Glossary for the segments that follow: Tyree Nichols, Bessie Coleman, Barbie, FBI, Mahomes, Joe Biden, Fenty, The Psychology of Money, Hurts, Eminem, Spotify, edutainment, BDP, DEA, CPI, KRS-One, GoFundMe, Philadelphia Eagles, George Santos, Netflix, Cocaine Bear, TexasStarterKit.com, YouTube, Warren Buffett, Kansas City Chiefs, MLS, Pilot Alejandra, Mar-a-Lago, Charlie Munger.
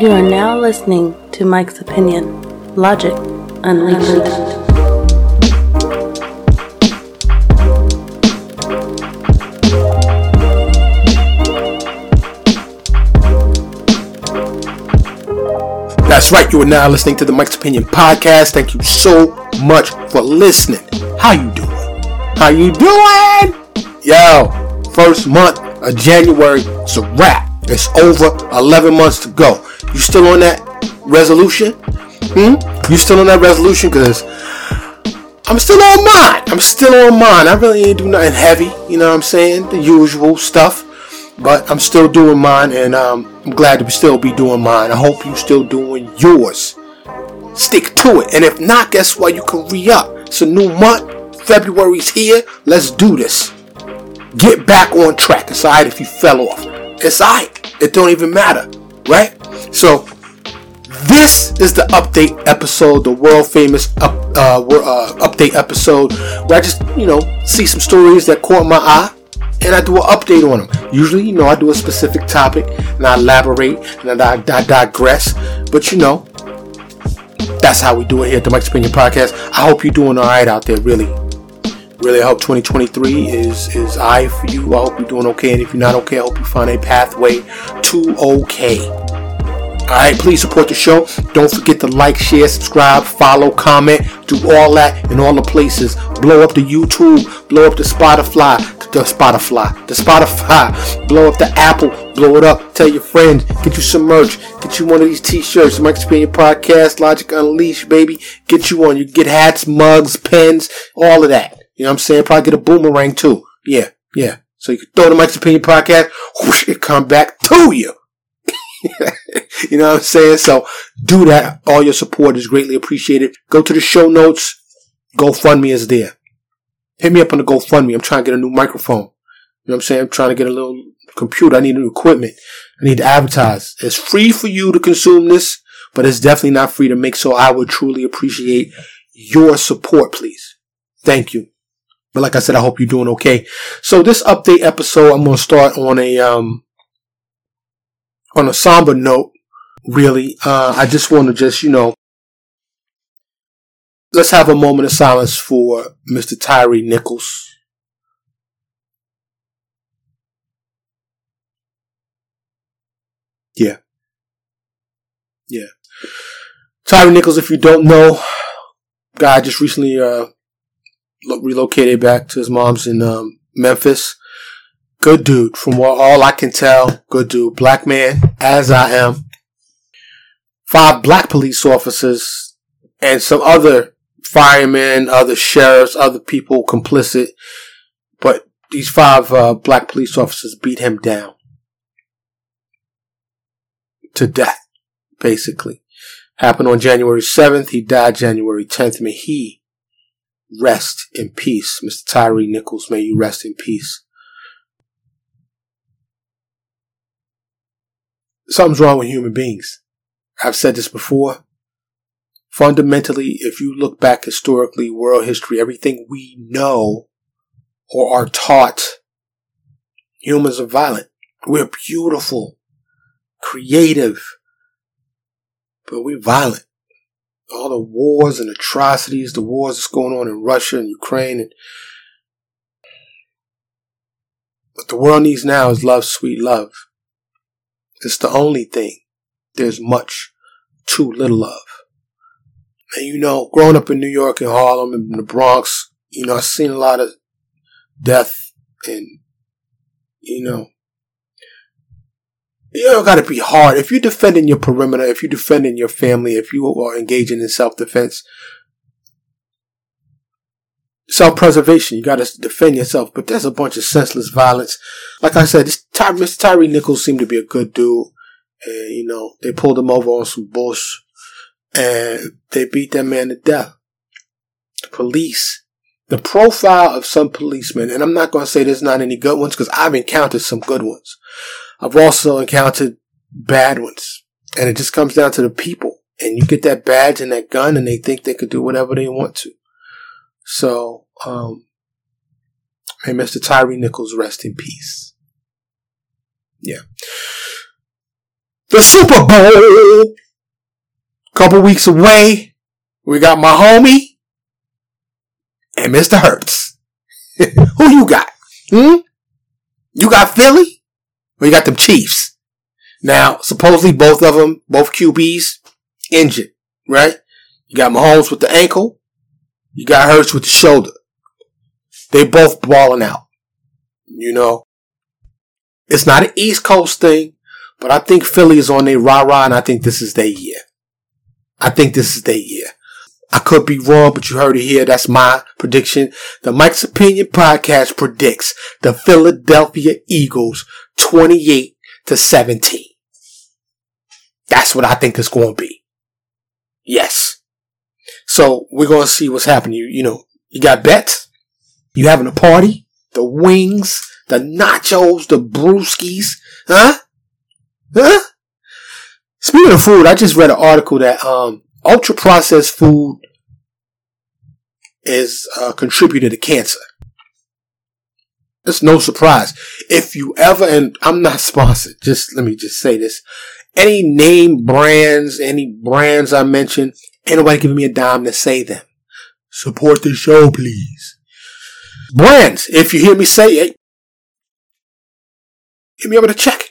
You are now listening to Mike's Opinion, Logic Unleashed. That's right, you are now listening to the Mike's Opinion Podcast. Thank you so much for listening. How you doing? Yo, first month of January, it's a wrap. It's over, 11 months to go. You still on that resolution? You still on that resolution? Because I'm still on mine. I really ain't do nothing heavy, you know what I'm saying? The usual stuff. But I'm still doing mine, and I'm glad to still be doing mine. I hope you're still doing yours. Stick to it. And if not, guess what? You can re-up. It's a new month. February's here. Let's do this. Get back on track. It's alright if you fell off. It's alright. It don't even matter. Right? So, this is the update episode. The world famous update episode. Where I just, see some stories that caught my eye. And I do an update on them. Usually, I do a specific topic. And I elaborate. And I digress. But, that's how we do it here at the Mike's Opinion Podcast. I hope you're doing all right out there, really. Really, I hope 2023 is all right for you. I hope you're doing okay. And if you're not okay, I hope you find a pathway to okay. All right, please support the show. Don't forget to like, share, subscribe, follow, comment. Do all that in all the places. Blow up the YouTube. Blow up the Spotify. Blow up the Apple. Blow it up. Tell your friends. Get you some merch. Get you one of these t-shirts. Mike's Opinion Podcast. Logic Unleashed, baby. Get you one. You get hats, mugs, pens, all of that. You know what I'm saying? Probably get a boomerang too. Yeah. So you can throw the Mike's Opinion Podcast. Whoosh, it come back to you. You know what I'm saying? So do that. All your support is greatly appreciated. Go to the show notes. GoFundMe is there. Hit me up on the GoFundMe. I'm trying to get a new microphone. You know what I'm saying? I'm trying to get a little computer. I need new equipment. I need to advertise. It's free for you to consume this, but it's definitely not free to make, so I would truly appreciate your support, please. Thank you. But like I said, I hope you're doing okay. So this update episode, I'm going to start on a somber note, really. I just want to let's have a moment of silence for Mr. Tyree Nichols. Yeah. Tyree Nichols, if you don't know, guy just recently relocated back to his mom's in Memphis. Good dude. From what all I can tell, good dude. Black man, as I am. 5 black police officers and some other firemen, other sheriffs, other people complicit. But these 5 black police officers beat him down to death, basically. Happened on January 7th. He died January 10th. May he rest in peace. Mr. Tyree Nichols, may you rest in peace. Something's wrong with human beings. I've said this before. Fundamentally, if you look back historically, world history, everything we know or are taught, humans are violent. We're beautiful, creative, but we're violent. All the wars and atrocities, the wars that's going on in Russia and Ukraine. And what the world needs now is love, sweet love. It's the only thing there's much too little of. And growing up in New York and Harlem and the Bronx, I've seen a lot of death and, you don't gotta be hard. If you're defending your perimeter, if you're defending your family, if you are engaging in self-defense, self-preservation, you gotta defend yourself. But there's a bunch of senseless violence. Like I said, Mr. Tyree Nichols seemed to be a good dude. And, they pulled him over on some bullshit. And they beat that man to death. The police. The profile of some policemen. And I'm not going to say there's not any good ones, because I've encountered some good ones. I've also encountered bad ones. And it just comes down to the people. And you get that badge and that gun, and they think they could do whatever they want to. So, may Mr. Tyree Nichols rest in peace. Yeah. The Super Bowl. Couple weeks away. We got my homie and Mr. Hurts. Who you got? You got Philly? Or you got them Chiefs? Now, supposedly both of them, both QBs, injured, right? You got Mahomes with the ankle. You got Hurts with the shoulder. They both balling out. You know? It's not an East Coast thing, but I think Philly is on their rah-rah, and I think this is their year. I could be wrong, but you heard it here. That's my prediction. The Mike's Opinion Podcast predicts the Philadelphia Eagles 28-17. That's what I think it's going to be. Yes. So we're going to see what's happening. You know, you got bets. You having a party. The wings, the nachos, the brewskis. Huh? Speaking of food, I just read an article that ultra-processed food is a contributor to cancer. It's no surprise. If you ever, and I'm not sponsored, just let me just say this. Any name brands, any brands I mention, ain't nobody giving me a dime to say them. Support the show, please. Brands, if you hear me say it, hit me up with a check.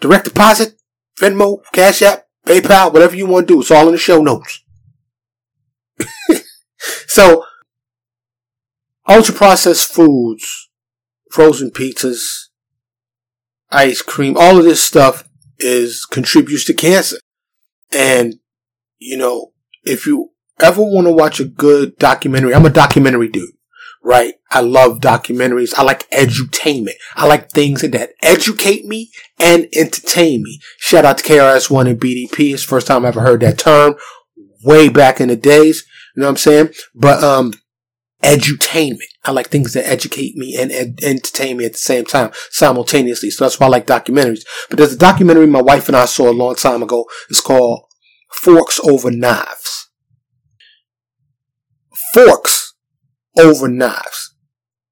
Direct deposit, Venmo, Cash App, PayPal, whatever you want to do. It's all in the show notes. So, ultra-processed foods, frozen pizzas, ice cream, all of this stuff contributes to cancer. And, you know, if you ever want to watch a good documentary, I'm a documentary dude, right? I love documentaries. I like edutainment. I like things that educate me and entertain me. Shout out to KRS-One and BDP. It's the first time I ever heard that term way back in the days. You know what I'm saying? But, edutainment. I like things that educate me and entertain me at the same time, simultaneously. So that's why I like documentaries. But there's a documentary my wife and I saw a long time ago. It's called Forks Over Knives. Forks over knives.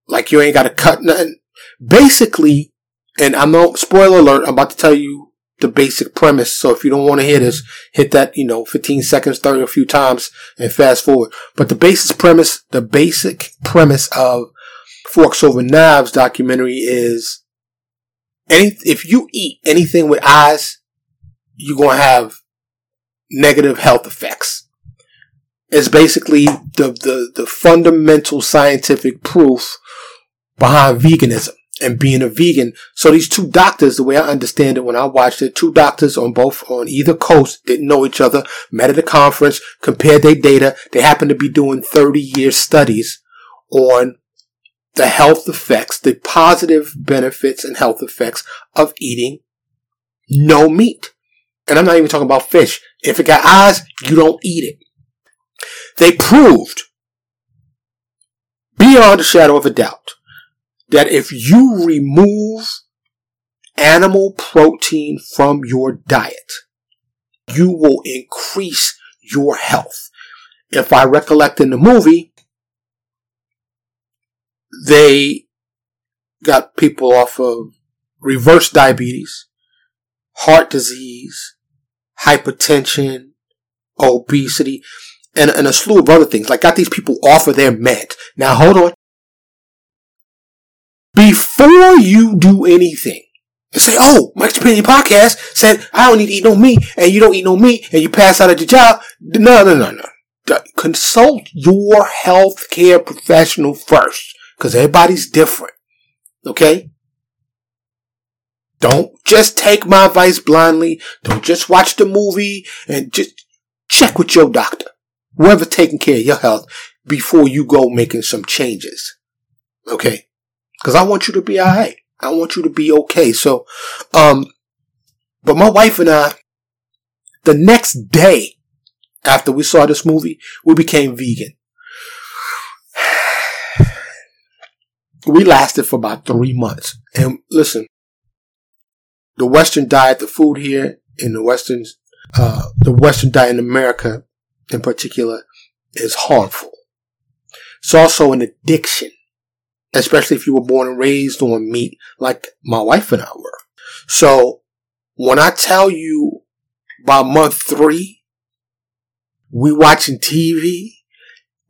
Like you ain't got to cut nothing. Basically, and I'm no spoiler alert, I'm about to tell you the basic premise. So if you don't want to hear this, hit that, 15 seconds, 30 a few times and fast forward. But the basic premise of Forks Over Knives documentary is if you eat anything with eyes, you're going to have negative health effects. It's basically the fundamental scientific proof behind veganism and being a vegan. So these two doctors, the way I understand it when I watched it, two doctors on either coast didn't know each other, met at a conference, compared their data. They happened to be doing 30-year studies on the health effects, the positive benefits and health effects of eating no meat. And I'm not even talking about fish. If it got eyes, you don't eat it. They proved, beyond a shadow of a doubt, that if you remove animal protein from your diet, you will increase your health. If I recollect in the movie, they got people off of reverse diabetes, heart disease, hypertension, obesity, and a slew of other things. Like, got these people off of their meds. Now, hold on. Before you do anything, and say, oh, Mike's Opinion Podcast said, I don't need to eat no meat, and you don't eat no meat, and you pass out at your job. No. Consult your healthcare professional first, because everybody's different. Okay? Don't just take my advice blindly. Don't just watch the movie, and just check with your doctor. Whoever taking care of your health before you go making some changes. Okay? Because I want you to be alright. I want you to be okay. So, but my wife and I, the next day after we saw this movie, we became vegan. We lasted for about 3 months. And listen, the Western diet, the food here in the Western diet in America in particular is harmful. It's also an addiction, especially if you were born and raised on meat like my wife and I were. So when I tell you by month 3, we watching TV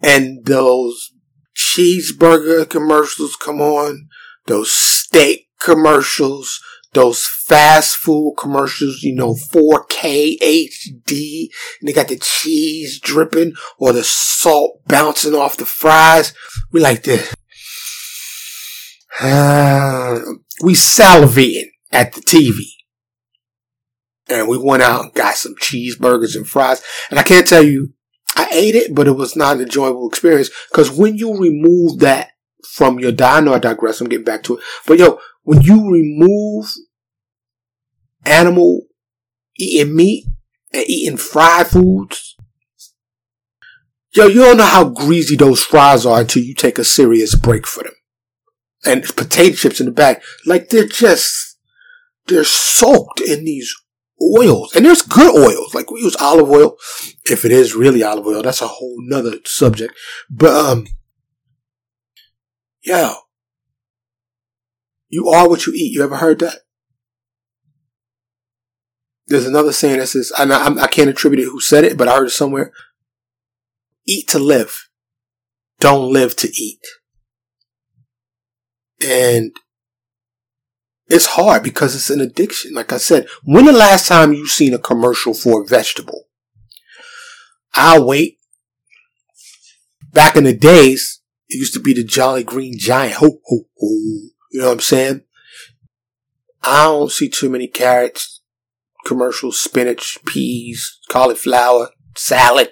and those cheeseburger commercials come on, those steak commercials, those fast food commercials, 4K, HD, and they got the cheese dripping or the salt bouncing off the fries. We like this. We salivating at the TV. And we went out and got some cheeseburgers and fries. And I can't tell you, I ate it, but it was not an enjoyable experience. Because when you remove that from your diet, I know I digress, I'm getting back to it. But when you remove animal eating meat and eating fried foods, you don't know how greasy those fries are until you take a serious break for them. And potato chips in the back, like they're soaked in these oils. And there's good oils. Like, we use olive oil. If it is really olive oil, that's a whole nother subject. But, you are what you eat. You ever heard that? There's another saying that says, and I can't attribute it who said it, but I heard it somewhere. Eat to live. Don't live to eat. And it's hard because it's an addiction. Like I said, when the last time you seen a commercial for a vegetable? I'll wait. Back in the days, it used to be the Jolly Green Giant. Ho, ho, ho. You know what I'm saying? I don't see too many carrots, commercials, spinach, peas, cauliflower, salad.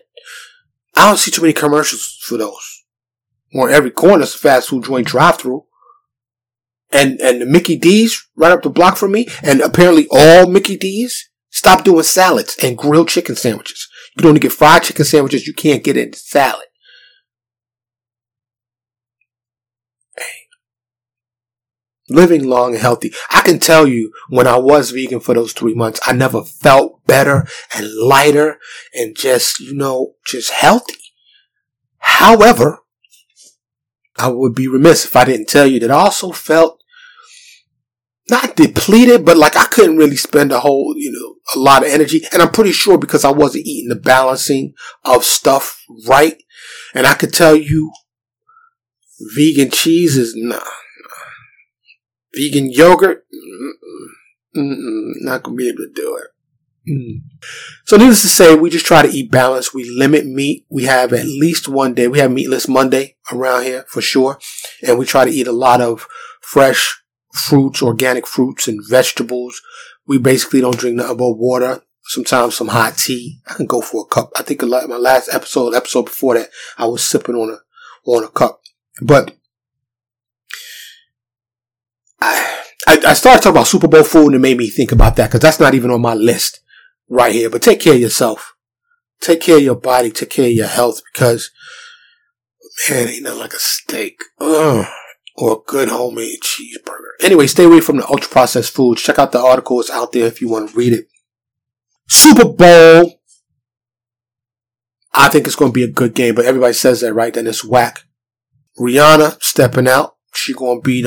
I don't see too many commercials for those. On every corner's a fast food joint drive-through. And the Mickey D's right up the block from me, and apparently all Mickey D's stopped doing salads and grilled chicken sandwiches. You can only get fried chicken sandwiches, you can't get it salad. Dang. Living long and healthy. I can tell you, when I was vegan for those 3 months, I never felt better and lighter and just healthy. However, I would be remiss if I didn't tell you that I also felt not depleted, but like I couldn't really spend a lot of energy. And I'm pretty sure because I wasn't eating the balancing of stuff right. And I could tell you vegan cheese is nah. Vegan yogurt, not going to be able to do it. So needless to say, we just try to eat balanced. We limit meat. We have at least one day. We have Meatless Monday around here for sure. And we try to eat a lot of fresh fruits, organic fruits and vegetables. We basically don't drink nothing but water. Sometimes some hot tea. I can go for a cup. I think my last episode before that, I was sipping on a cup. But I started talking about Super Bowl food, and it made me think about that because that's not even on my list right here. But take care of yourself. Take care of your body. Take care of your health because, man, ain't nothing like a steak. Ugh. Or a good homemade cheeseburger. Anyway, stay away from the ultra-processed foods. Check out the article. It's out there if you want to read it. Super Bowl. I think it's going to be a good game, but everybody says that, right? Then it's whack. Rihanna stepping out. She going to be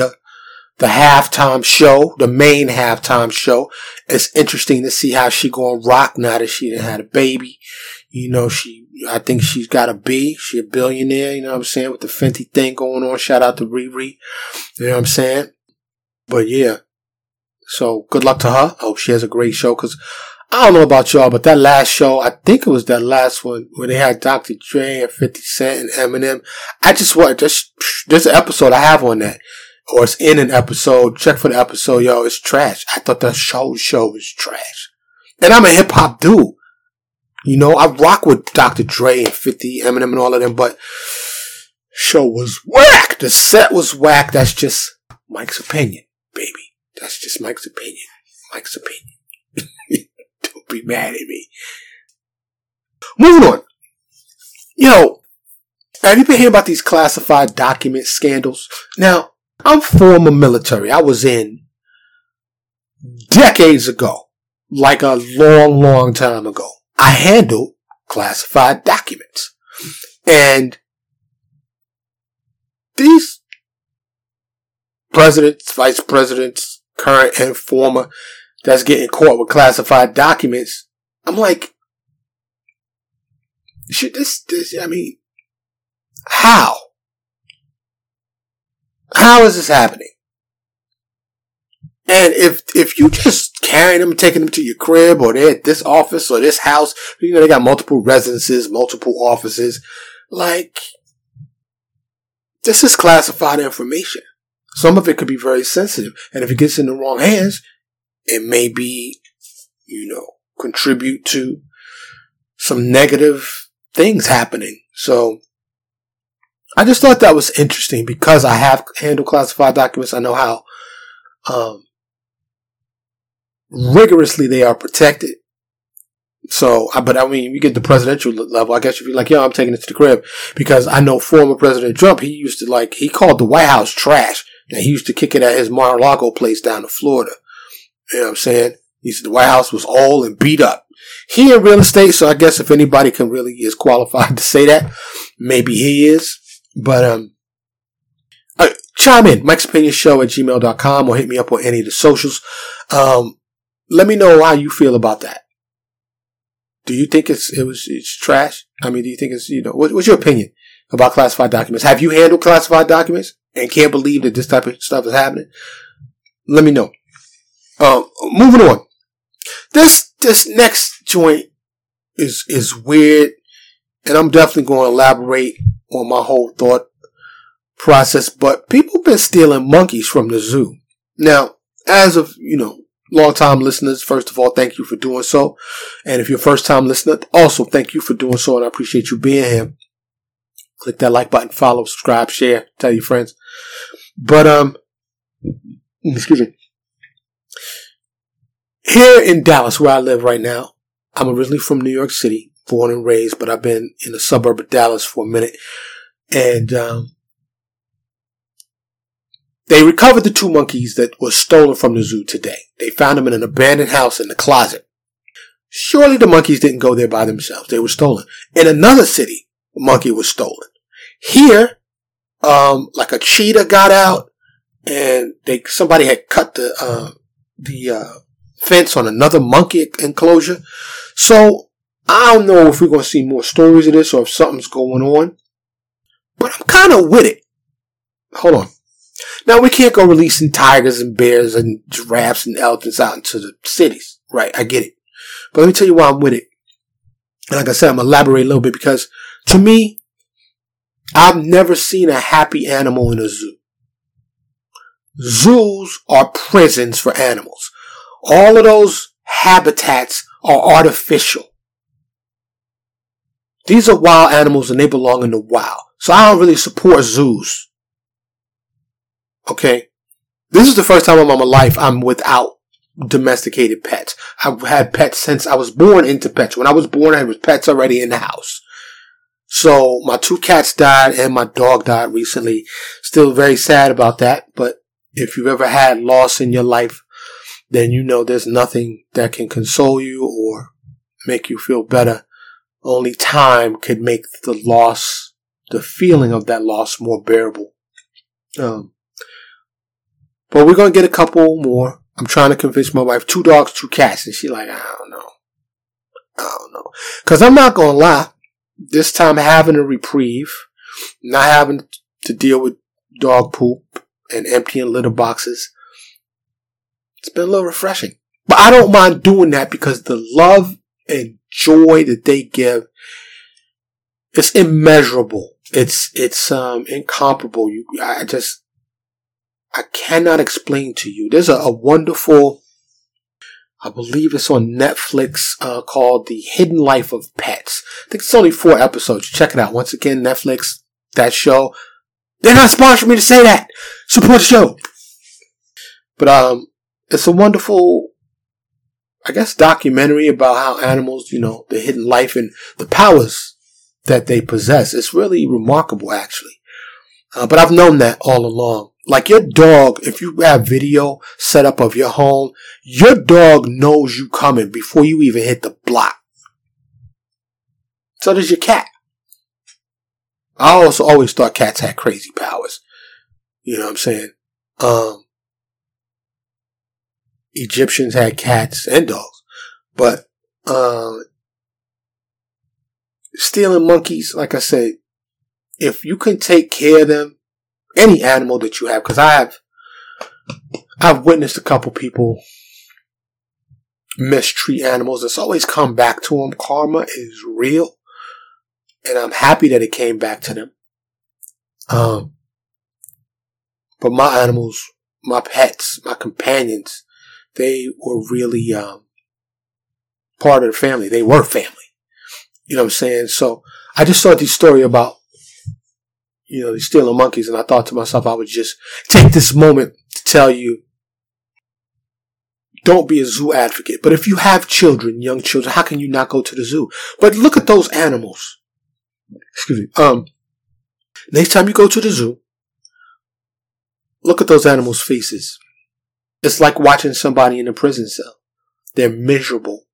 the halftime show, the main halftime show. It's interesting to see how she going to rock now that she done had a baby. I think she's got a B. She a billionaire, you know what I'm saying, with the Fenty thing going on. Shout out to Riri. You know what I'm saying? But yeah. So good luck to her. I hope she has a great show because I don't know about y'all, but that last show, I think it was that last one where they had Dr. Dre and 50 Cent and Eminem. I just want there's an episode I have on that. Or it's in an episode. Check for the episode, yo. It's trash. I thought that show was trash. And I'm a hip hop dude. I rock with Dr. Dre and 50, Eminem and all of them, but show was whack. The set was whack. That's just Mike's opinion, baby. That's just Mike's opinion. Mike's opinion. Don't be mad at me. Moving on. Have you been hearing about these classified document scandals? Now, I'm former military. I was in decades ago, like a long, long time ago. I handle classified documents. And these presidents, vice presidents, current and former, that's getting caught with classified documents, I'm like, shit, this, I mean, how? How is this happening? And if you just carrying them, taking them to your crib, or they're at this office or this house, you know, they got multiple residences, multiple offices, like, this is classified information. Some of it could be very sensitive. And if it gets in the wrong hands, it may be, you know, contribute to some negative things happening. So I just thought that was interesting because I have handled classified documents. I know how, rigorously they are protected. So, but I mean, you get the presidential level. I guess you'd be like, yo, I'm taking it to the crib, because I know former President Trump, he used to, like, he called the White House trash, and he used to kick it at his Mar-a-Lago place down in Florida. You know what I'm saying? He said the White House was old and beat up. He in real estate, so I guess if anybody can really is qualified to say that, maybe he is. But, chime in, Mike'sOpinionShow@gmail.com, or hit me up on any of the socials. Let me know how you feel about that. Do you think it's trash? I mean, do you think it's, you know, what's your opinion about classified documents? Have you handled classified documents and can't believe that this type of stuff is happening? Let me know. Moving on. This next joint is weird, and I'm definitely going to elaborate on my whole thought process, but people been stealing monkeys from the zoo. Now, as of, you know, long-time listeners, first of all, thank you for doing so. And if you're a first-time listener, also thank you for doing so, and I appreciate you being here. Click that like button, follow, subscribe, share, tell your friends. But, excuse me. Here in Dallas, where I live right now, I'm originally from New York City, born and raised, but I've been in the suburb of Dallas for a minute. And, they recovered the two monkeys that were stolen from the zoo today. They found them in an abandoned house in the closet. Surely the monkeys didn't go there by themselves. They were stolen. In another city, a monkey was stolen. Here, like a cheetah got out, and somebody had cut the fence on another monkey enclosure. So I don't know if we're going to see more stories of this or if something's going on, but I'm kind of with it. Hold on. Now, we can't go releasing tigers and bears and giraffes and elephants out into the cities, right? I get it. But let me tell you why I'm with it. And like I said, I'm going to elaborate a little bit, because to me, I've never seen a happy animal in a zoo. Zoos are prisons for animals. All of those habitats are artificial. These are wild animals and they belong in the wild. So I don't really support zoos. Okay, this is the first time in my life I'm without domesticated pets. I've had pets since I was born into pets. When I was born, I was pets already in the house. So my two cats died and my dog died recently. Still very sad about that. But if you've ever had loss in your life, then you know there's nothing that can console you or make you feel better. Only time could make the loss, the feeling of that loss, more bearable. But we're going to get a couple more. I'm trying to convince my wife. 2 dogs, 2 cats. And she like, I don't know. Because I'm not going to lie. This time having a reprieve, not having to deal with dog poop and emptying litter boxes, it's been a little refreshing. But I don't mind doing that because the love and joy that they give, it's immeasurable. It's incomparable. I cannot explain to you. There's a wonderful, I believe it's on Netflix, called The Hidden Life of Pets. I think it's only 4 episodes. Check it out. Once again, Netflix, that show. They're not sponsoring me to say that. Support the show. But it's a wonderful, I guess, documentary about how animals, you know, the hidden life and the powers that they possess. It's really remarkable, actually. But I've known that all along. Like your dog, if you have video set up of your home, your dog knows you coming before you even hit the block. So does your cat. I also always thought cats had crazy powers. You know what I'm saying? Egyptians had cats and dogs. But Stealing monkeys, like I said, if you can take care of them, any animal that you have, because I've witnessed a couple people mistreat animals. It's always come back to them. Karma is real, and I'm happy that it came back to them. But my animals, my pets, my companions, they were really part of the family. They were family. You know what I'm saying? So I just saw this story about, you know, these stealing monkeys, and I thought to myself, I would just take this moment to tell you, don't be a zoo advocate. But if you have children, young children, how can you not go to the zoo? But look at those animals. Excuse me. Next time you go to the zoo, look at those animals' faces. It's like watching somebody in a prison cell. They're miserable.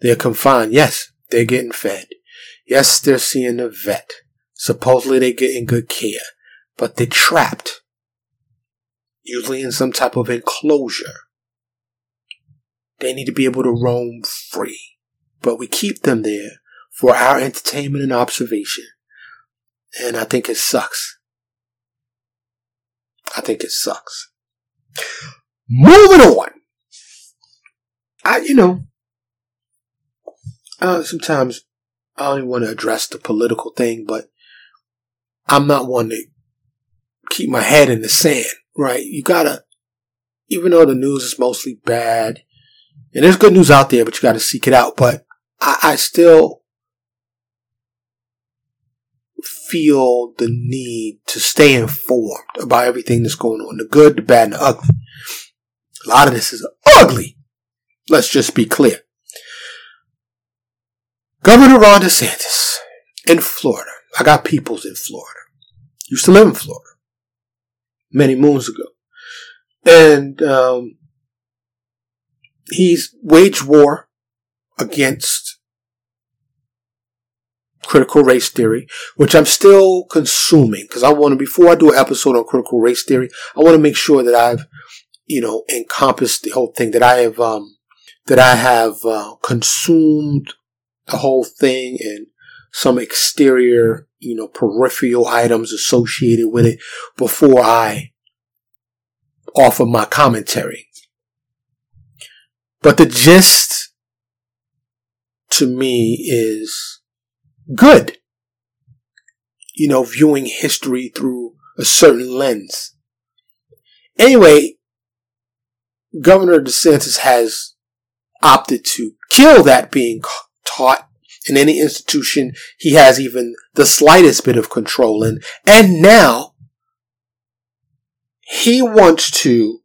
They're confined. Yes, they're getting fed. Yes, they're seeing a vet. Supposedly they're getting good care, but they're trapped, usually in some type of enclosure. They need to be able to roam free, but we keep them there for our entertainment and observation, and I think it sucks. Moving on. Sometimes I only want to address the political thing, but I'm not one to keep my head in the sand, right? You gotta, even though the news is mostly bad, and there's good news out there, but you gotta seek it out. But I still feel the need to stay informed about everything that's going on, the good, the bad, and the ugly. A lot of this is ugly. Let's just be clear. Governor Ron DeSantis in Florida. I got peoples in Florida. Used to live in Florida many moons ago. And he's waged war against critical race theory, which I'm still consuming, because I want to, before I do an episode on critical race theory, I want to make sure that I've, encompassed the whole thing, that I have consumed the whole thing and some exterior, peripheral items associated with it before I offer my commentary. But the gist to me is good. Viewing history through a certain lens. Anyway, Governor DeSantis has opted to kill that being taught in any institution he has even the slightest bit of control in. And now he wants to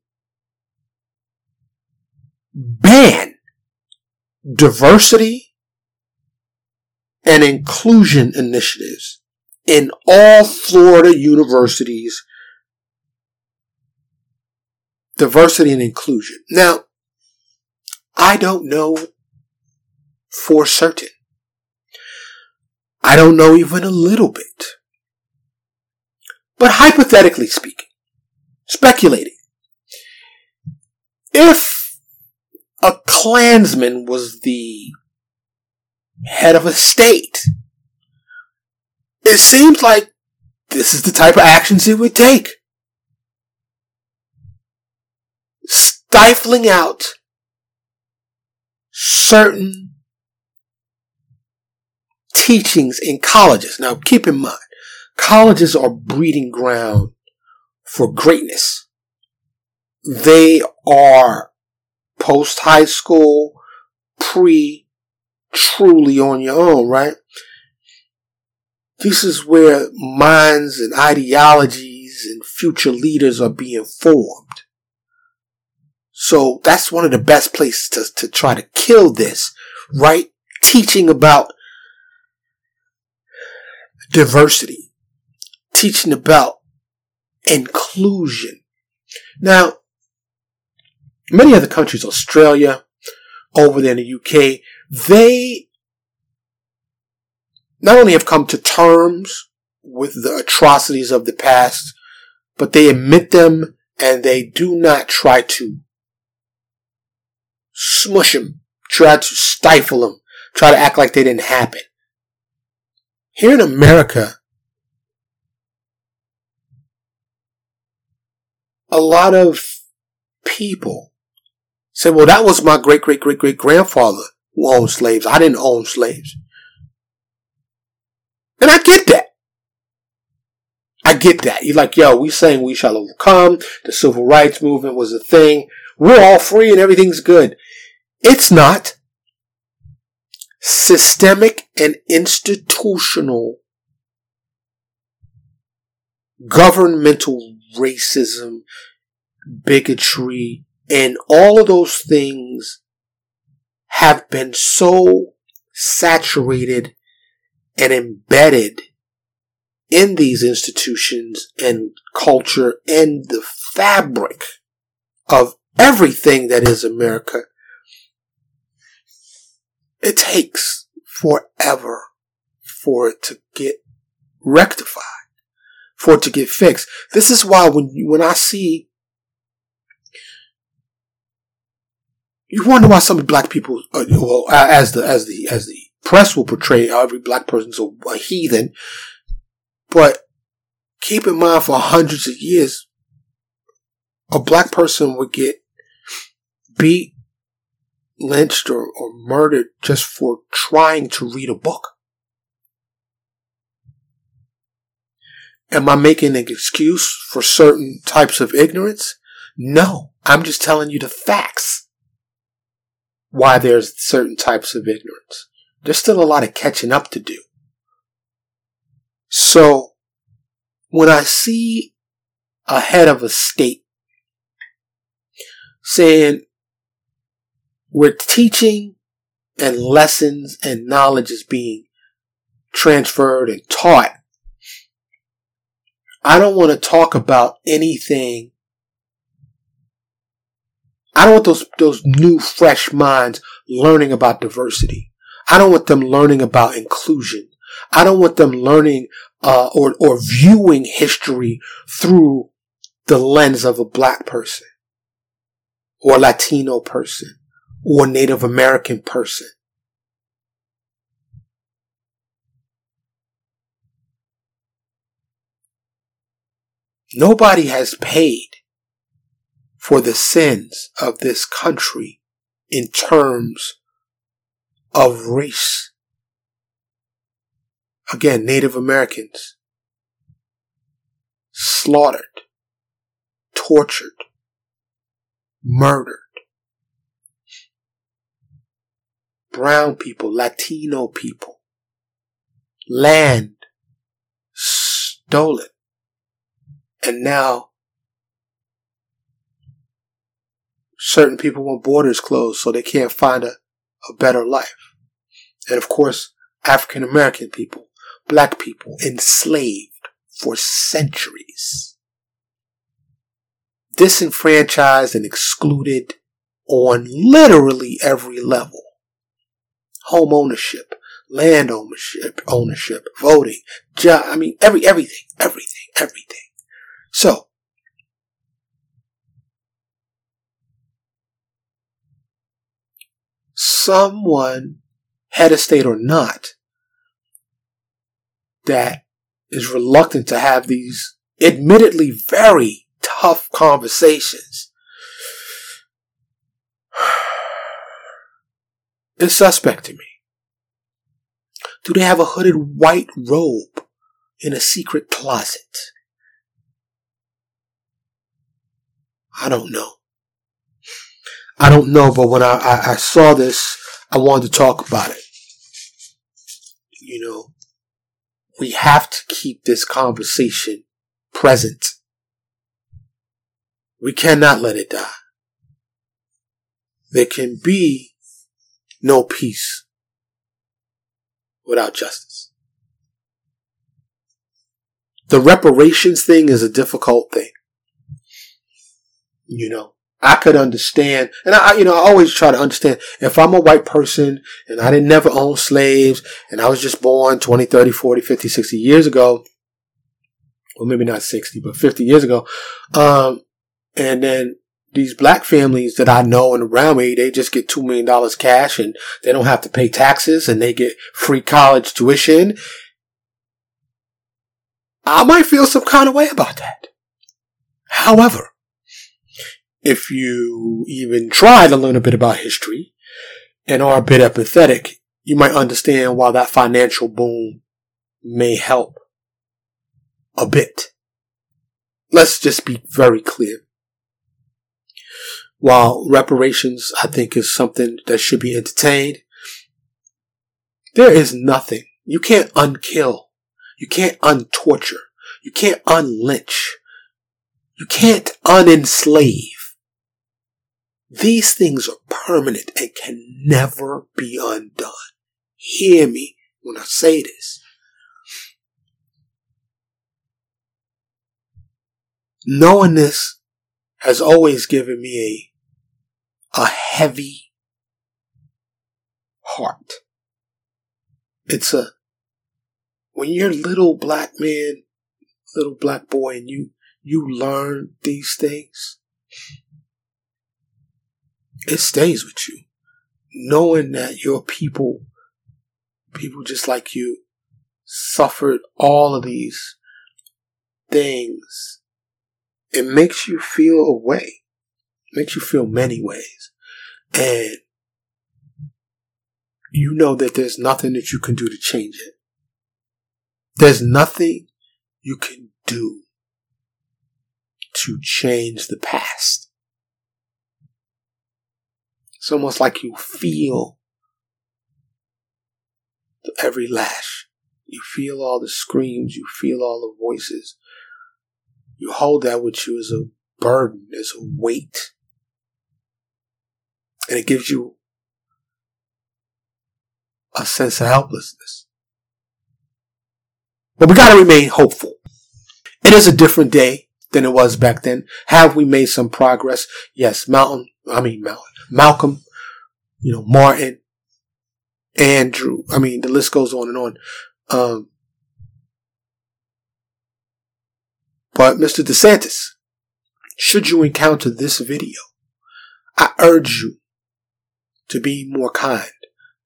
ban diversity and inclusion initiatives in all Florida universities. Diversity and inclusion. Now, I don't know for certain. I don't know even a little bit. But hypothetically speaking, speculating, if a Klansman was the head of a state, it seems like this is the type of actions he would take. Stifling out certain teachings in colleges. Now, keep in mind, colleges are breeding ground for greatness. They are post-high school, truly on your own, right? This is where minds and ideologies and future leaders are being formed. So that's one of the best places to try to kill this, right? Teaching about diversity, teaching about inclusion. Now, many other countries, Australia, over there in the UK, they not only have come to terms with the atrocities of the past, but they admit them and they do not try to smush them, try to stifle them, try to act like they didn't happen. Here in America, a lot of people say, well, that was my great-great-great-great-grandfather who owned slaves. I didn't own slaves. And I get that. I get that. You're like, yo, we saying we shall overcome. The civil rights movement was a thing. We're all free and everything's good. It's not. Systemic and institutional governmental racism, bigotry, and all of those things have been so saturated and embedded in these institutions and culture and the fabric of everything that is America. It takes forever for it to get rectified, for it to get fixed. This is why when I see, you wonder why some black people, well, as the press will portray, every black person's a heathen. But keep in mind, for hundreds of years, a black person would get beat, lynched, or murdered just for trying to read a book. Am I making an excuse for certain types of ignorance? No. I'm just telling you the facts. Why there's certain types of ignorance. There's still a lot of catching up to do. So, when I see a head of a state saying we're teaching and lessons and knowledge is being transferred and taught, I don't want to talk about anything. I don't want those new, fresh minds learning about diversity. I don't want them learning about inclusion. I don't want them learning or viewing history through the lens of a black person or a Latino person or a Native American person. Nobody has paid for the sins of this country in terms of race. Again, Native Americans slaughtered, tortured, murdered. Brown people, Latino people, land stolen. And now certain people want borders closed so they can't find a better life. And of course, African American people, black people, enslaved for centuries, disenfranchised and excluded on literally every level. Home ownership, land ownership, voting, job, I mean, everything. So, someone, head of state or not, that is reluctant to have these admittedly very tough conversations is suspect to me. Do they have a hooded white robe in a secret closet? I don't know. But when I saw this, I wanted to talk about it. You know, we have to keep this conversation present. We cannot let it die. There can be no peace without justice. The reparations thing is a difficult thing. You know, I could understand, and I always try to understand, if I'm a white person and I didn't never own slaves and I was just born 20, 30, 40, 50, 60 years ago, well, maybe not 60, but 50 years ago, and then these black families that I know and around me, they just get $2 million cash and they don't have to pay taxes and they get free college tuition. I might feel some kind of way about that. However, if you even try to learn a bit about history and are a bit empathetic, you might understand why that financial boom may help a bit. Let's just be very clear. While reparations, I think, is something that should be entertained, there is nothing. You can't unkill. You can't untorture. You can't unlynch. You can't unenslave. These things are permanent and can never be undone. Hear me when I say this. Knowing this has always given me a heavy heart. It's a, when you're a little black man, little black boy, and you learn these things, it stays with you. Knowing that your people just like you, suffered all of these things, it makes you feel a way. It makes you feel many ways. And you know that there's nothing that you can do to change it. There's nothing you can do to change the past. It's almost like you feel every lash. You feel all the screams. You feel all the voices. You hold that with you as a burden, as a weight. And it gives you a sense of helplessness. But we gotta remain hopeful. It is a different day than it was back then. Have we made some progress? Yes, Malcolm, Martin, Andrew, the list goes on and on. But Mr. DeSantis, should you encounter this video, I urge you to be more kind,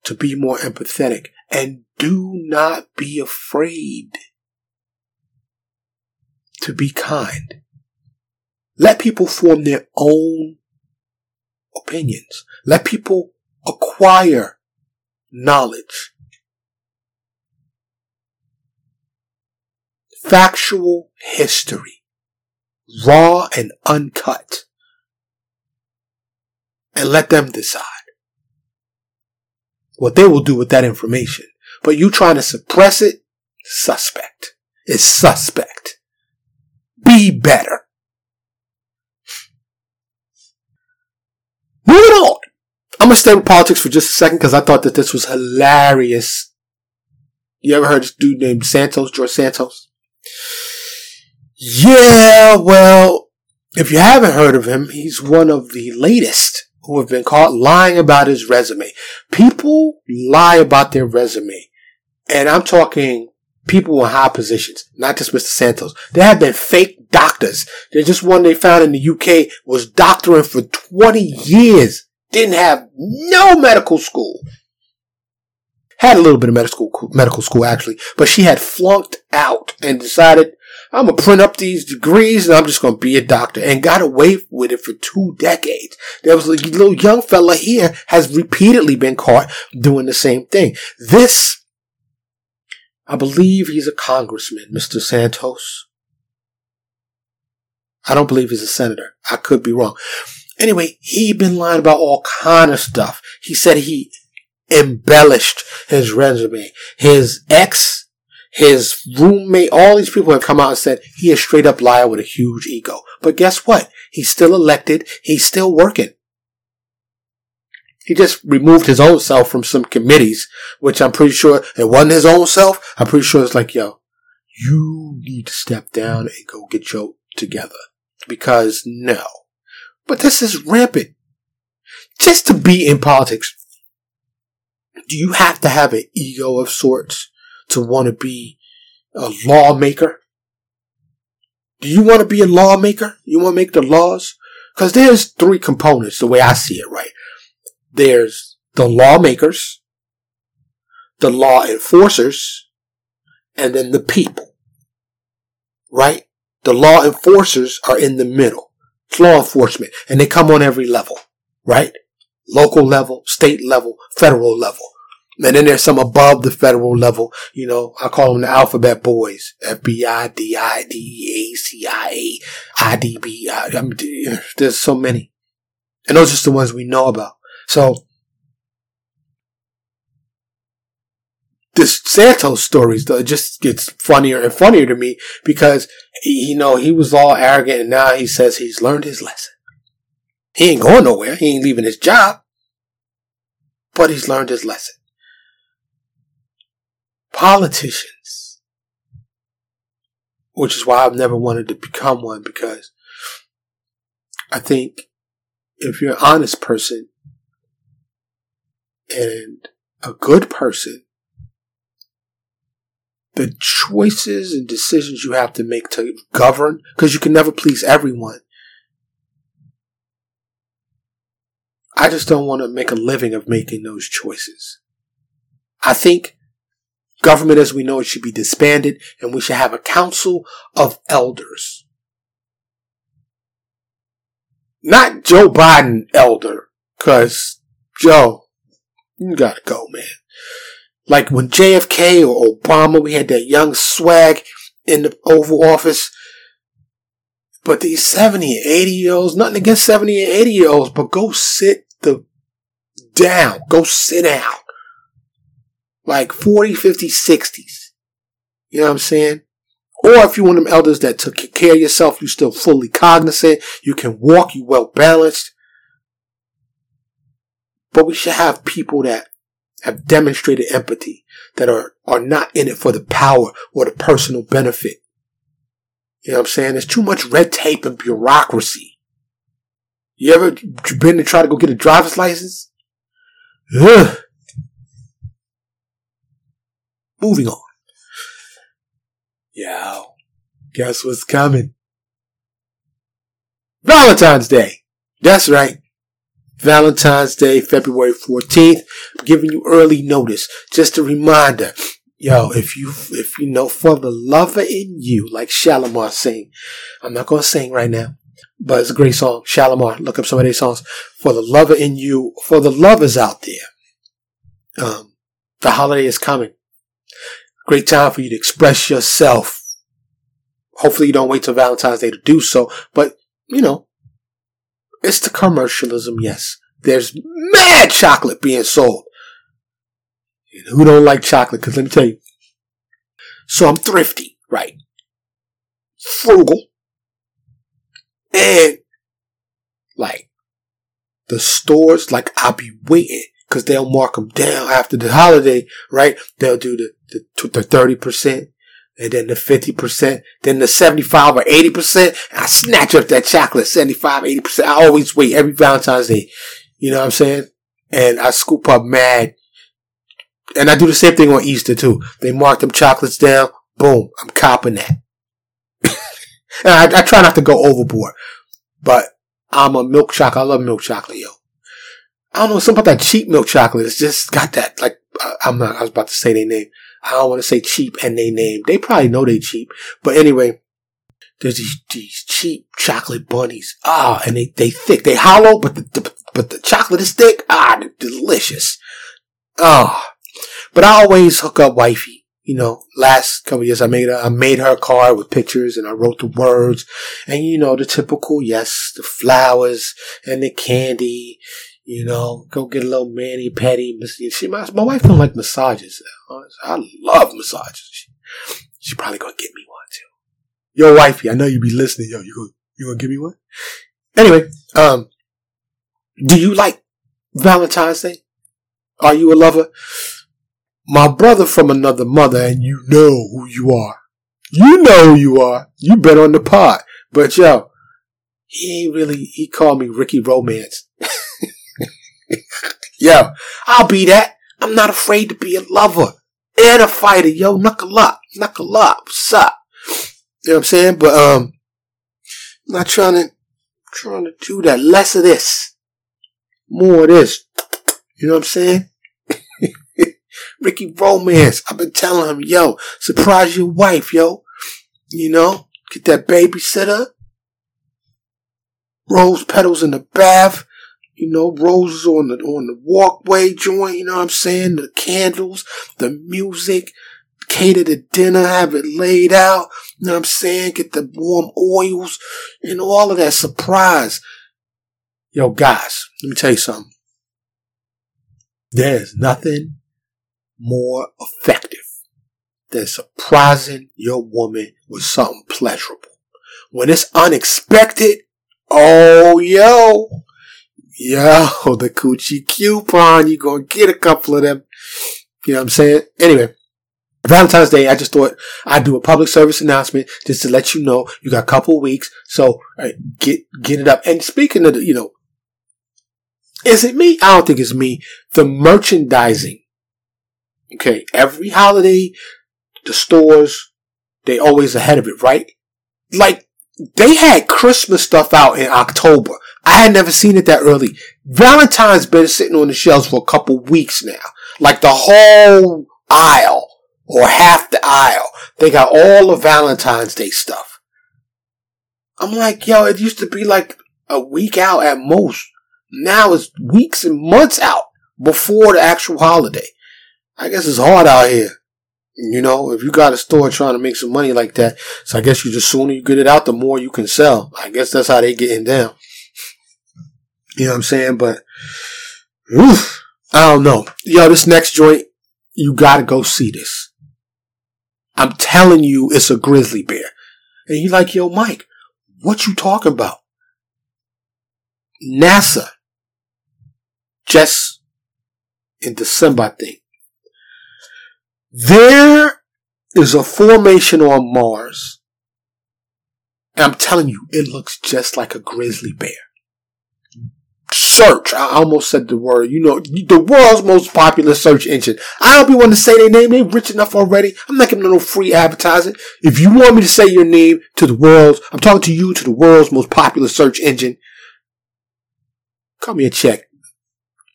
to be more empathetic, and do not be afraid to be kind. Let people form their own opinions. Let people acquire knowledge. Factual history, raw and uncut, and let them decide what they will do with that information. But you trying to suppress it, suspect. It's suspect. Be better. Moving on. I'm going to stay with politics for just a second because I thought that this was hilarious. You ever heard this dude named George Santos? Yeah, well, if you haven't heard of him, he's one of the latest who have been caught lying about his resume. People lie about their resume. And I'm talking people in high positions, not just Mr. Santos. There have been fake doctors. There's just one they found in the UK was doctoring for 20 years. Didn't have no medical school. Had a little bit of medical school actually, but she had flunked out and decided, I'm going to print up these degrees and I'm just going to be a doctor, and got away with it for 2 decades. There was a little young fella here has repeatedly been caught doing the same thing. This, I believe he's a congressman, Mr. Santos. I don't believe he's a senator. I could be wrong. Anyway, he'd been lying about all kind of stuff. He said he embellished his resume. His ex, his roommate, all these people have come out and said he is straight up liar with a huge ego. But guess what? He's still elected. He's still working. He just removed his own self from some committees, which I'm pretty sure it wasn't his own self. I'm pretty sure it's like, yo, you need to step down and go get your together. Because no. But this is rampant. Just to be in politics, do you have to have an ego of sorts to want to be a lawmaker? Do you want to be a lawmaker? You want to make the laws? Because there's three components, the way I see it, right? There's the lawmakers, the law enforcers, and then the people, right? The law enforcers are in the middle. It's law enforcement, and they come on every level, right? Local level, state level, federal level. And then there's some above the federal level. You know, I call them the alphabet boys. FBI, DI, DEA, CIA, IDB. I mean, there's so many. And those are just the ones we know about. So, this Santos story just gets funnier and funnier to me because, you know, he was all arrogant and now he says he's learned his lesson. He ain't going nowhere. He ain't leaving his job. But he's learned his lesson. Politicians, which is why I've never wanted to become one, because I think if you're an honest person and a good person, the choices and decisions you have to make to govern, because you can never please everyone. I just don't want to make a living of making those choices. I think government as we know it should be disbanded, and we should have a council of elders. Not Joe Biden elder, because Joe, you gotta go, man. Like when JFK or Obama, we had that young swag in the Oval Office. But these 70 and 80 year olds, nothing against 70 and 80 year olds, but go sit down. Go sit down. Like 40, 50, 60s. You know what I'm saying? Or if you're one of them elders that took care of yourself, you're still fully cognizant, you can walk, you're well balanced. But we should have people that have demonstrated empathy, that are not in it for the power or the personal benefit. You know what I'm saying? There's too much red tape and bureaucracy. You ever been to try to go get a driver's license? Ugh. Moving on. Yo, guess what's coming? Valentine's Day. That's right. Valentine's Day, February 14th. I'm giving you early notice. Just a reminder. Yo, if you know, for the lover in you, like Shalamar sing. I'm not going to sing right now, but it's a great song. Shalamar. Look up some of their songs. For the lover in you, for the lovers out there. The holiday is coming. Great time for you to express yourself. Hopefully you don't wait till Valentine's Day to do so. But, you know, it's the commercialism, yes. There's mad chocolate being sold. And who don't like chocolate? Because let me tell you. So I'm thrifty, right? Frugal. And, like, the stores, like, I'll be waiting. Because they'll mark them down after the holiday, right? They'll do the 30%, and then the 50%, then the 75 or 80%. And I snatch up that chocolate, 75, 80%. I always wait every Valentine's Day. You know what I'm saying? And I scoop up mad. And I do the same thing on Easter, too. They mark them chocolates down. Boom. I'm copping that. And I try not to go overboard. But I'm a milk chocolate. I love milk chocolate, yo. I don't know, something about that cheap milk chocolate. It's just got that, like, I was about to say their name. I don't want to say cheap and their name. They probably know they cheap. But anyway, there's these cheap chocolate bunnies. Ah, and they thick. They hollow, but the chocolate is thick. Ah, they're delicious. Ah. But I always hook up wifey. You know, last couple of years I made her a card with pictures and I wrote the words. And you know, the typical, yes, the flowers and the candy. You know, go get a little mani-pedi. My wife don't like massages. I love massages. She probably gonna get me one too. Yo, wifey, I know you be listening. Yo, you gonna give me one? Anyway, do you like Valentine's Day? Are you a lover? My brother from another mother, and you know who you are. You know who you are. You been on the pod. But yo, he called me Ricky Romance. Yo, I'll be that. I'm not afraid to be a lover and a fighter. Yo, knuckle up. What's up? You know what I'm saying? But I'm not trying to trying to do that. Less of this. More of this. You know what I'm saying? Ricky Romance. I've been telling him, yo, surprise your wife, yo. You know, get that babysitter. Rose petals in the bath. You know, roses on the walkway joint. You know what I'm saying? The candles, the music. Cater the dinner, have it laid out. You know what I'm saying? Get the warm oils and all of that. Surprise. Yo, guys, let me tell you something. There's nothing more effective than surprising your woman with something pleasurable. When it's unexpected, oh, yo, the coochie coupon. You're going to get a couple of them. You know what I'm saying? Anyway. Valentine's Day, I just thought I'd do a public service announcement just to let you know you got a couple weeks, so get it up. And speaking of, the, you know, is it me? I don't think it's me. The merchandising. Okay, every holiday, the stores, they always ahead of it, right? Like, they had Christmas stuff out in October. I had never seen it that early. Valentine's been sitting on the shelves for a couple weeks now. Like, the whole aisle. Or half the aisle. They got all the Valentine's Day stuff. I'm like, yo, it used to be like a week out at most. Now it's weeks and months out before the actual holiday. I guess it's hard out here. You know, if you got a store trying to make some money like that. So I guess you just sooner you get it out, the more you can sell. I guess that's how they getting down. You know what I'm saying? But, oof, I don't know. Yo, this next joint, you got to go see this. I'm telling you, it's a grizzly bear. And you're like, yo, Mike, what you talking about? NASA, just in December, I think. There is a formation on Mars. And I'm telling you, it looks just like a grizzly bear. Search. I almost said the word. You know, the world's most popular search engine. I don't be wanting to say their name. They're rich enough already. I'm not giving them no free advertising. If you want me to say your name to the world's, I'm talking to you, to the world's most popular search engine. Cut me a check.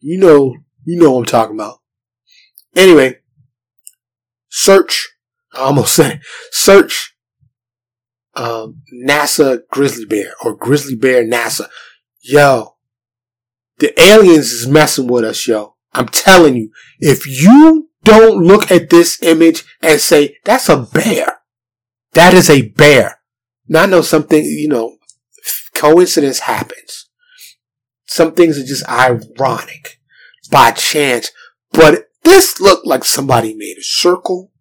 You know what I'm talking about. Anyway, search. I almost said it. Search NASA grizzly bear or grizzly bear NASA. Yo. The aliens is messing with us, yo. I'm telling you, if you don't look at this image and say, that's a bear. That is a bear. Now, I know something, you know, coincidence happens. Some things are just ironic by chance. But this looked like somebody made a circle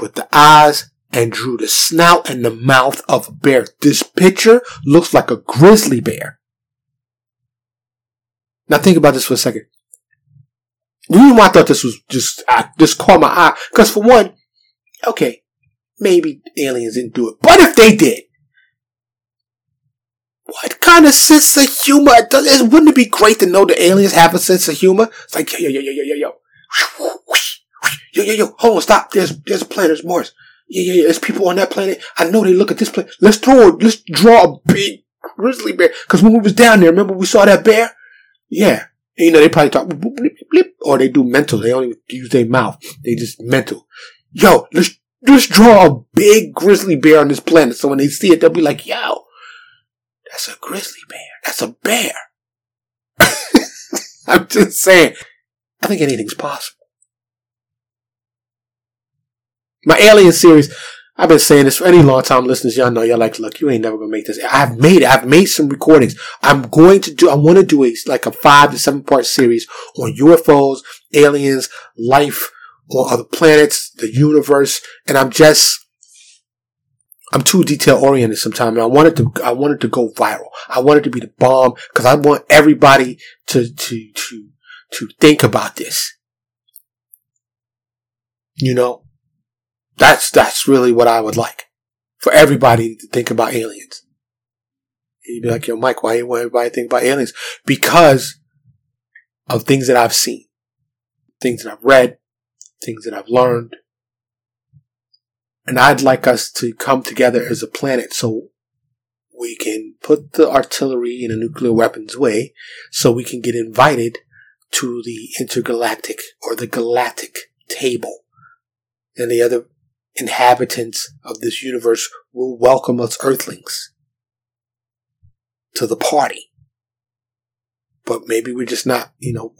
with the eyes and drew the snout and the mouth of a bear. This picture looks like a grizzly bear. Now think about this for a second. The reason why I thought this was just, I just caught my eye. Because for one, okay, maybe aliens didn't do it. But if they did, what kind of sense of humor? Wouldn't it be great to know the aliens have a sense of humor? It's like, yo, hold on, stop. There's a planet, there's Mars. Yeah, there's people on that planet. I know they look at this planet. Let's draw a big grizzly bear. Because when we was down there, remember we saw that bear? Yeah. And, you know, they probably talk, bleep, bleep, bleep, or they do mental. They don't even use their mouth. They just mental. Yo, let's draw a big grizzly bear on this planet. So when they see it, they'll be like, yo, that's a grizzly bear. That's a bear. I'm just saying. I think anything's possible. My alien series, I've been saying this for any long time listeners. Y'all know, y'all like, look, you ain't never gonna make this. I've made it. I've made some recordings. I want to do a 5 to 7 part series on UFOs, aliens, life on other planets, the universe. And I'm too detail oriented sometimes. And I wanted to go viral. I wanted to be the bomb because I want everybody to think about this. You know? That's really what I would like. For everybody to think about aliens. You'd be like, yo, Mike, why you want everybody to think about aliens? Because of things that I've seen. Things that I've read. Things that I've learned. And I'd like us to come together as a planet so we can put the artillery in a nuclear weapons way so we can get invited to the intergalactic or the galactic table. And the other inhabitants of this universe will welcome us Earthlings to the party. But maybe we're just not,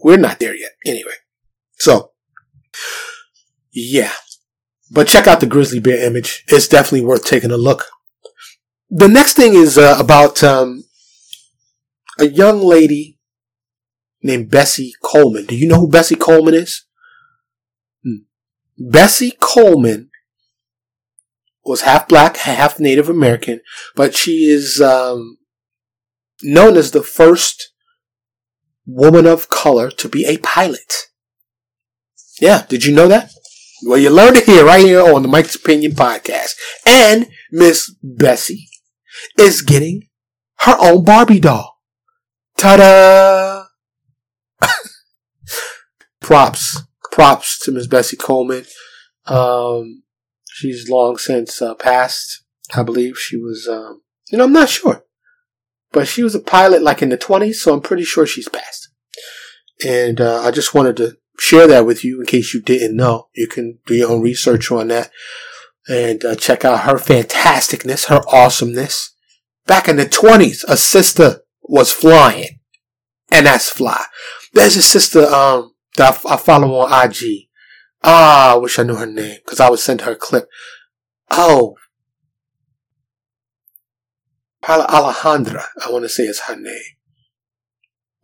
we're not there yet. Anyway. So, yeah. But check out the grizzly bear image. It's definitely worth taking a look. The next thing is about a young lady named Bessie Coleman. Do you know who Bessie Coleman is? Bessie Coleman was half black, half Native American, but she is known as the first woman of color to be a pilot. Yeah, did you know that? Well, you learned it here, right here on the Mike's Opinion Podcast. And Miss Bessie is getting her own Barbie doll. Ta-da! Props to Miss Bessie Coleman. She's long since passed. I believe she was, I'm not sure. But she was a pilot like in the 20s, so I'm pretty sure she's passed. And I just wanted to share that with you in case you didn't know. You can do your own research on that and check out her fantasticness, her awesomeness. Back in the 20s, a sister was flying, and that's fly. There's a sister that I follow on IG. I wish I knew her name because I would send her a clip. Oh, Pilot Alejandra, I want to say is her name.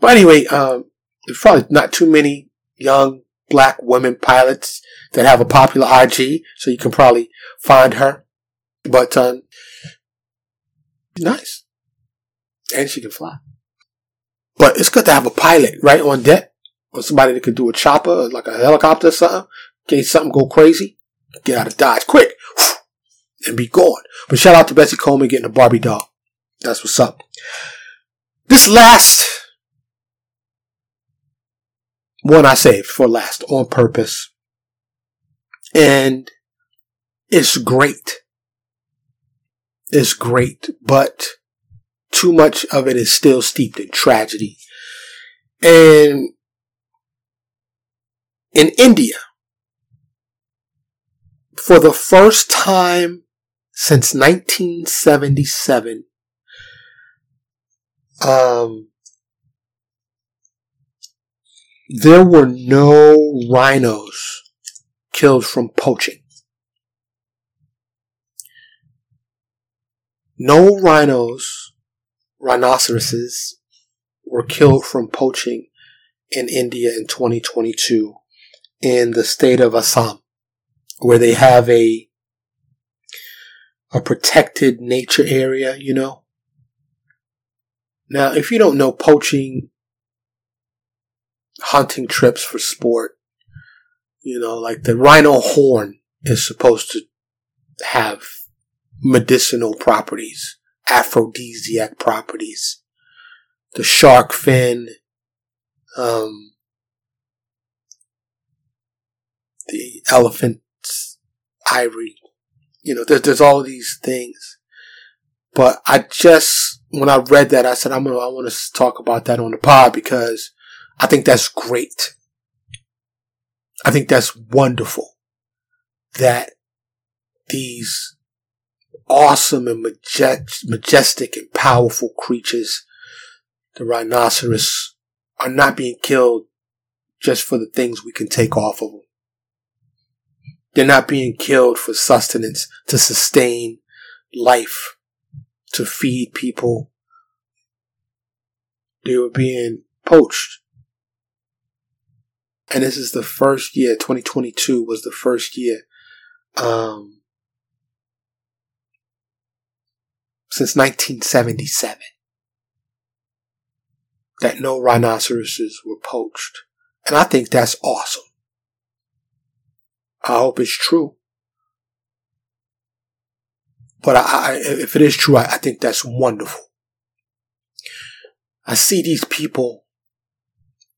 But anyway, there's probably not too many young black women pilots that have a popular IG, so you can probably find her. But nice, and she can fly. But it's good to have a pilot right on deck, or somebody that can do a chopper, or like a helicopter or something. In case something go crazy, get out of Dodge quick and be gone. But shout out to Bessie Coleman getting a Barbie doll. That's what's up. This last one I saved for last on purpose. And it's great. It's great, but too much of it is still steeped in tragedy. And in India, for the first time since 1977, there were no rhinos killed from poaching. No rhinoceroses were killed from poaching in India in 2022 in the state of Assam, where they have a protected nature area, Now, if you don't know, poaching, hunting trips for sport, like the rhino horn is supposed to have medicinal properties, aphrodisiac properties. The shark fin, the elephant's ivory, there's all these things. But when I read that, I said, I want to talk about that on the pod because I think that's great. I think that's wonderful that these awesome and majestic and powerful creatures, the rhinoceros, are not being killed just for the things we can take off of them. They're not being killed for sustenance, to sustain life, to feed people. They were being poached. And this is the first year, 2022 was the first year, since 1977, that no rhinoceroses were poached. And I think that's awesome. I hope it's true. But if it is true, I think that's wonderful. I see these people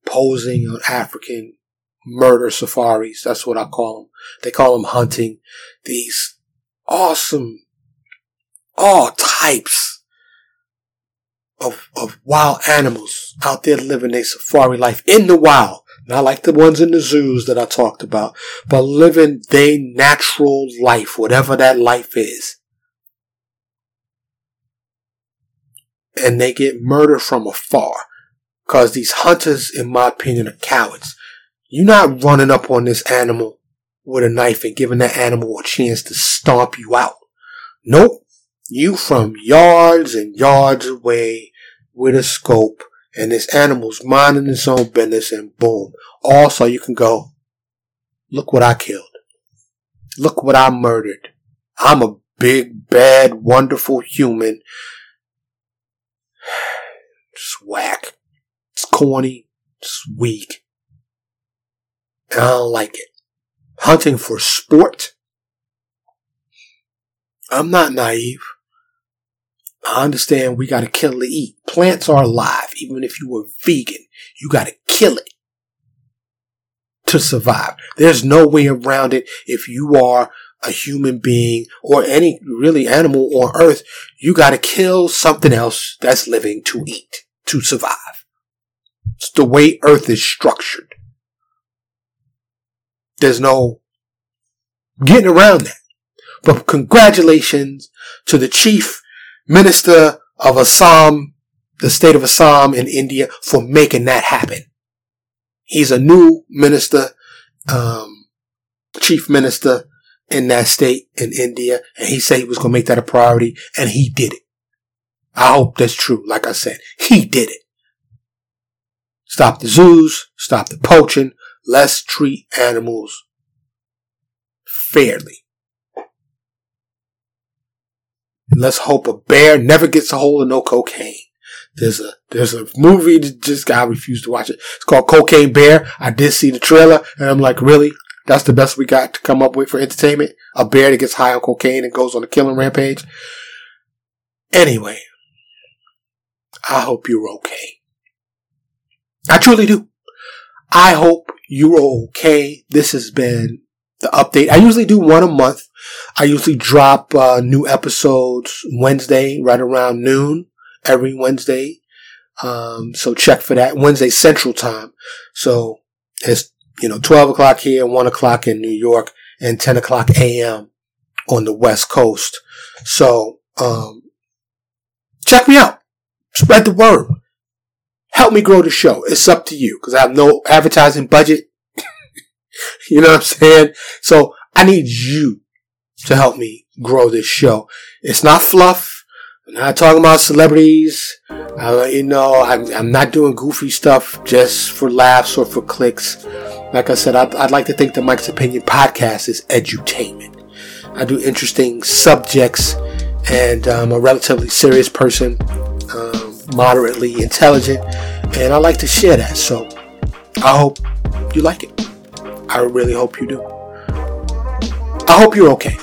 posing on African murder safaris. That's what I call them. They call them hunting. These awesome, all types of wild animals out there living their safari life in the wild. Not like the ones in the zoos that I talked about, but living their natural life, whatever that life is. And they get murdered from afar. Because these hunters, in my opinion, are cowards. You're not running up on this animal with a knife and giving that animal a chance to stomp you out. Nope. You from yards and yards away with a scope, and this animal's minding its own business, and boom. Also, you can go, look what I killed. Look what I murdered. I'm a big, bad, wonderful human. It's whack. It's corny. It's weak. And I don't like it. Hunting for sport? I'm not naive. I understand we gotta kill to eat. Plants are alive. Even if you were vegan, you gotta kill it to survive. There's no way around it. If you are a human being or any really animal on earth, you gotta kill something else that's living to eat, to survive. It's the way earth is structured. There's no getting around that. But congratulations to the chief minister of Assam, the state of Assam in India, for making that happen. He's a new minister, chief minister in that state in India, and he said he was going to make that a priority, and he did it. I hope that's true. Like I said, he did it. Stop the zoos, stop the poaching. Let's treat animals fairly. Let's hope a bear never gets a hold of no cocaine. There's a movie that just I refuse to watch it. It's called Cocaine Bear. I did see the trailer and I'm like, really? That's the best we got to come up with for entertainment? A bear that gets high on cocaine and goes on a killing rampage? Anyway, I hope you're okay. I truly do. I hope you're okay. This has been the update. I usually do one a month. I usually drop new episodes Wednesday, right around noon, every Wednesday. So check for that. Wednesday Central Time. So it's, 12 o'clock here, 1 o'clock in New York, and 10 o'clock a.m. on the West Coast. So check me out. Spread the word. Help me grow the show. It's up to you because I have no advertising budget. You know what I'm saying? So I need you to help me grow this show. It's not fluff. I'm not talking about celebrities. I'm not doing goofy stuff just for laughs or for clicks. Like I said, I'd like to think that Mike's Opinion podcast is edutainment. I do interesting subjects, and I'm a relatively serious person, moderately intelligent, and I like to share that. So I hope you like it. I really hope you do. I hope you're okay.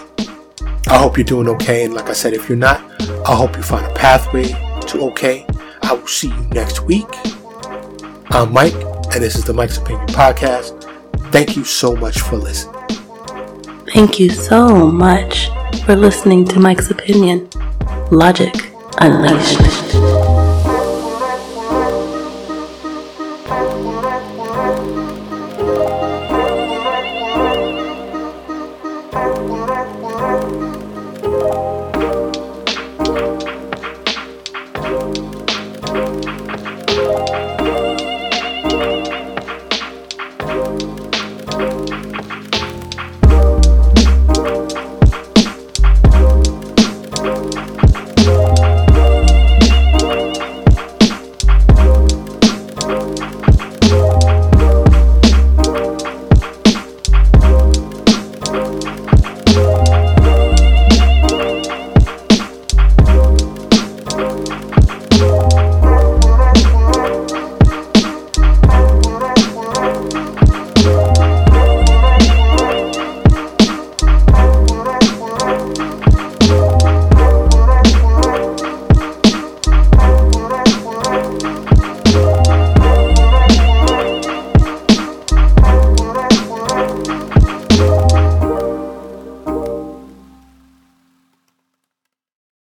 I hope you're doing okay. And like I said, if you're not, I hope you find a pathway to okay. I will see you next week. I'm Mike, and this is the Mike's Opinion Podcast. Thank you so much for listening. Thank you so much for listening to Mike's Opinion. Logic Unleashed.